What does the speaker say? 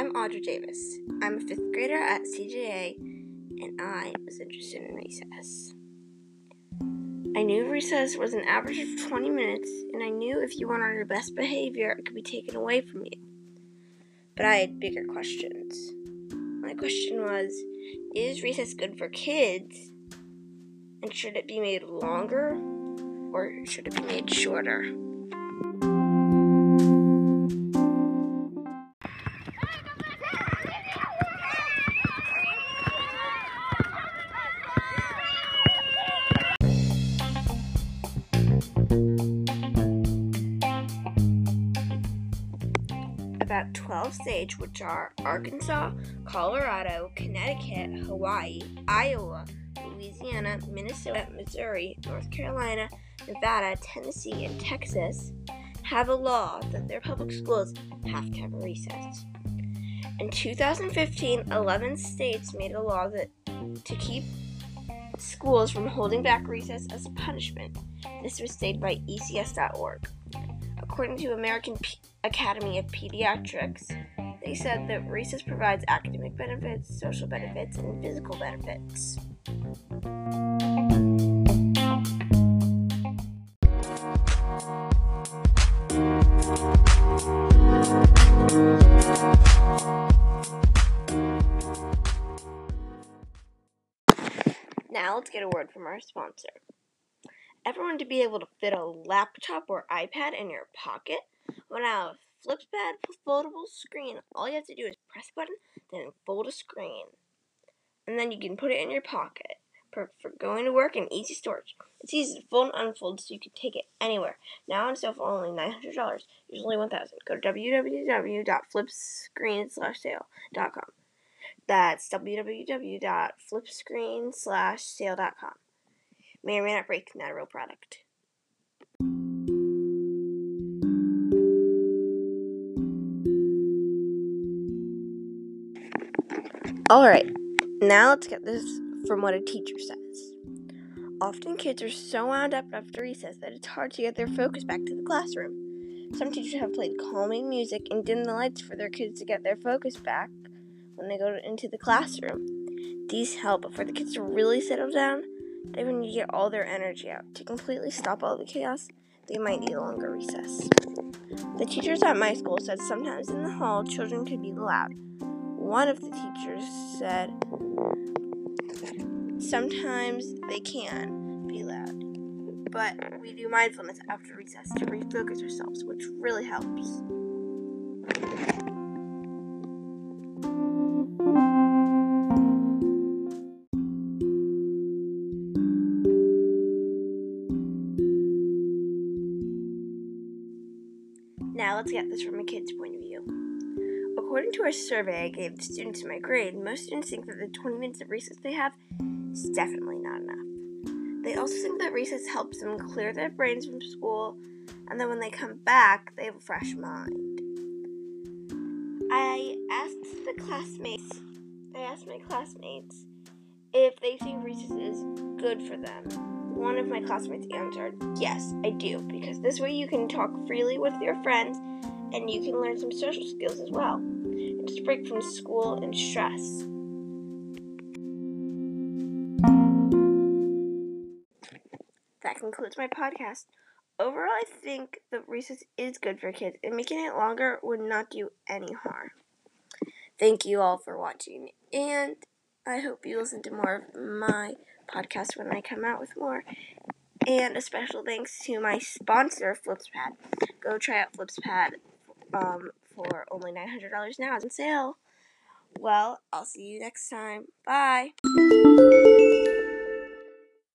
I'm Audra Davis. I'm a 5th grader at CJA, and I was interested in recess. I knew recess was an average of 20 minutes, and I knew if you weren't on your best behavior, it could be taken away from you. But I had bigger questions. My question was, is recess good for kids, and should it be made longer, or should it be made shorter? About 12 states, which are Arkansas, Colorado, Connecticut, Hawaii, Iowa, Louisiana, Minnesota, Missouri, North Carolina, Nevada, Tennessee, and Texas, have a law that their public schools have to have a recess. In 2015, 11 states made a law that to keep schools from holding back recess as a punishment. This was stated by ECS.org. According to American Academy of Pediatrics, they said that recess provides academic benefits, social benefits, and physical benefits. Now let's get a word from our sponsor. Ever want to be able to fit a laptop or iPad in your pocket? Well, now, with FlipPad foldable screen, all you have to do is press a button, then fold a screen. And then you can put it in your pocket. Perfect for going to work and easy storage. It's easy to fold and unfold so you can take it anywhere. Now on sale for only $900, usually $1,000. Go to www.flipscreen/sale.com. That's www.flipscreen/sale.com. May or may not break, not a real product. Alright, now let's get this from what a teacher says. Often kids are so wound up after recess that it's hard to get their focus back to the classroom. Some teachers have played calming music and dimmed the lights for their kids to get their focus back when they go into the classroom. These help, but for the kids to really settle down, they would need to get all their energy out. To completely stop all the chaos, they might need a longer recess. The teachers at my school said sometimes in the hall, children could be loud. One of the teachers said sometimes they can be loud, but we do mindfulness after recess to refocus ourselves, which really helps. Now let's get this from a kid's point of view. According to a survey I gave the students in my grade, most students think that the 20 minutes of recess they have is definitely not enough. They also think that recess helps them clear their brains from school, and then when they come back, they have a fresh mind. I asked my classmates if they think recess is good for them. One of my classmates answered, "Yes, I do, because this way you can talk freely with your friends and you can learn some social skills as well. It's a break from school and stress." That concludes my podcast. Overall, I think that recess is good for kids, and making it longer would not do any harm. Thank you all for watching, and I hope you listen to more of my podcast when I come out with more. And a special thanks to my sponsor, FlipPad. Go try out FlipPad for only $900 now. It's on sale. Well, I'll see you next time. Bye.